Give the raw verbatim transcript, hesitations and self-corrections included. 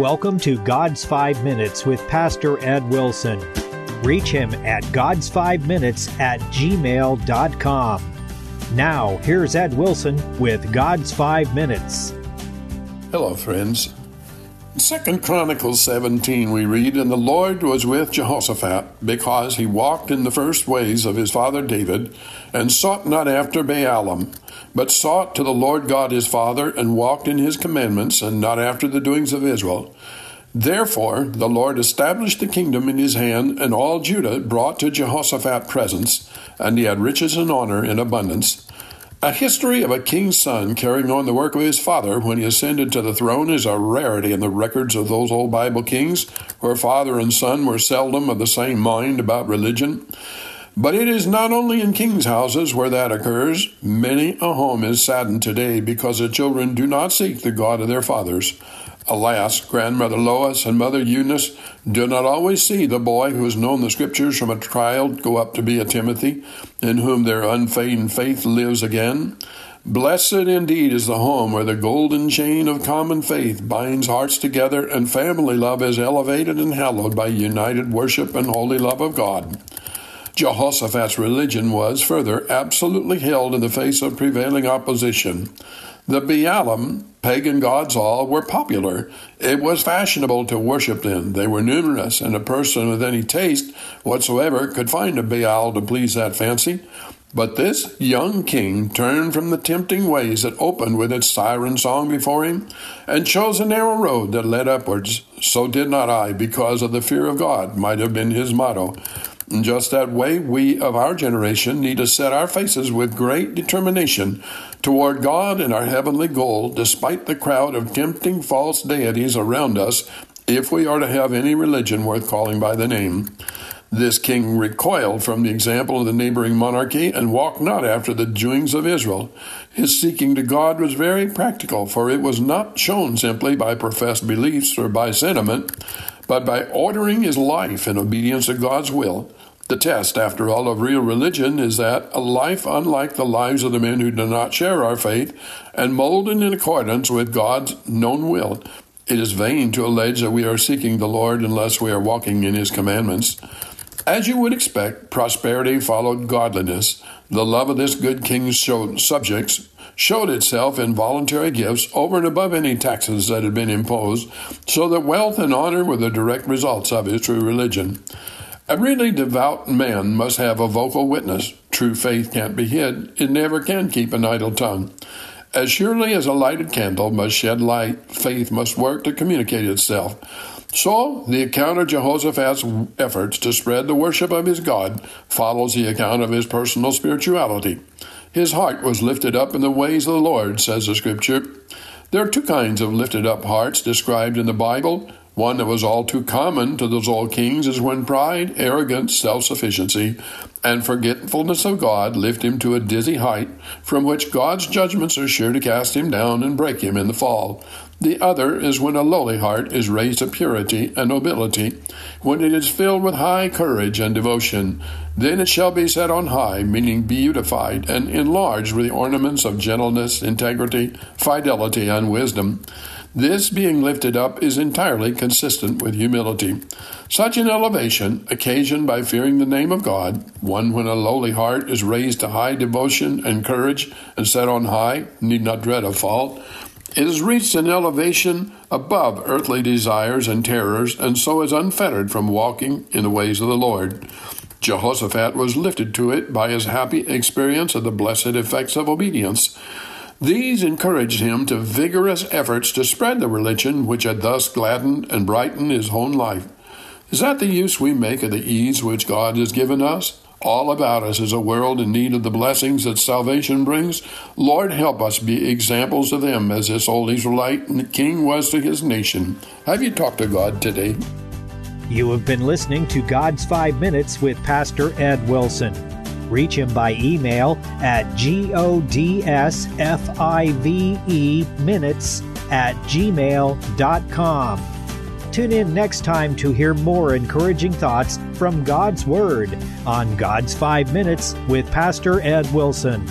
welcome to God's five Minutes with Pastor Ed Wilson. Reach him at gods five minutes at gmail dot com. Now, here's Ed Wilson with God's five Minutes. Hello, friends. In Second Chronicles seventeen, we read, "And the Lord was with Jehoshaphat, because he walked in the first ways of his father David, and sought not after Baalim, but sought to the Lord God his father, and walked in his commandments, and not after the doings of Israel. Therefore the Lord established the kingdom in his hand, and all Judah brought to Jehoshaphat presents, and he had riches and honor in abundance." A history of a king's son carrying on the work of his father when he ascended to the throne is a rarity in the records of those old Bible kings, where father and son were seldom of the same mind about religion. But it is not only in kings' houses where that occurs. Many a home is saddened today because the children do not seek the God of their fathers. Alas, Grandmother Lois and Mother Eunice do not always see the boy who has known the Scriptures from a child go up to be a Timothy, in whom their unfeigned faith lives again. Blessed indeed is the home where the golden chain of common faith binds hearts together, and family love is elevated and hallowed by united worship and holy love of God. Jehoshaphat's religion was, further, absolutely held in the face of prevailing opposition. The Baalim, pagan gods all, were popular. It was fashionable to worship them. They were numerous, and a person with any taste whatsoever could find a Baal to please that fancy. But this young king turned from the tempting ways that opened with its siren song before him, and chose a narrow road that led upwards. "So did not I, because of the fear of God," might have been his motto. In just that way, we of our generation need to set our faces with great determination toward God and our heavenly goal, despite the crowd of tempting false deities around us, if we are to have any religion worth calling by the name. This king recoiled from the example of the neighboring monarchy and walked not after the doings of Israel. His seeking to God was very practical, for it was not shown simply by professed beliefs or by sentiment, but by ordering his life in obedience to God's will. The test, after all, of real religion is that a life unlike the lives of the men who do not share our faith and molded in accordance with God's known will. It is vain to allege that we are seeking the Lord unless we are walking in his commandments. As you would expect, prosperity followed godliness. The love of this good king's subjects showed itself in voluntary gifts over and above any taxes that had been imposed, so that wealth and honor were the direct results of his true religion. A really devout man must have a vocal witness. True faith can't be hid. It never can keep an idle tongue. As surely as a lighted candle must shed light, faith must work to communicate itself. So, the account of Jehoshaphat's efforts to spread the worship of his God follows the account of his personal spirituality. His heart was lifted up in the ways of the Lord, says the Scripture. There are two kinds of lifted up hearts described in the Bible. One that was all too common to those old kings is when pride, arrogance, self-sufficiency, and forgetfulness of God lift him to a dizzy height, from which God's judgments are sure to cast him down and break him in the fall. The other is when a lowly heart is raised to purity and nobility, when it is filled with high courage and devotion. Then it shall be set on high, meaning beautified and enlarged with the ornaments of gentleness, integrity, fidelity, and wisdom. This being lifted up is entirely consistent with humility. Such an elevation, occasioned by fearing the name of God, one when a lowly heart is raised to high devotion and courage and set on high, need not dread a fall. It has reached an elevation above earthly desires and terrors, and so is unfettered from walking in the ways of the Lord. Jehoshaphat was lifted to it by his happy experience of the blessed effects of obedience. These encouraged him to vigorous efforts to spread the religion which had thus gladdened and brightened his own life. Is that the use we make of the ease which God has given us? All about us is a world in need of the blessings that salvation brings. Lord, help us be examples of them as this old Israelite king was to his nation. Have you talked to God today? You have been listening to God's five Minutes with Pastor Ed Wilson. Reach him by email at gods five minutes at gmail dot com. Tune in next time to hear more encouraging thoughts from God's Word on God's five Minutes with Pastor Ed Wilson.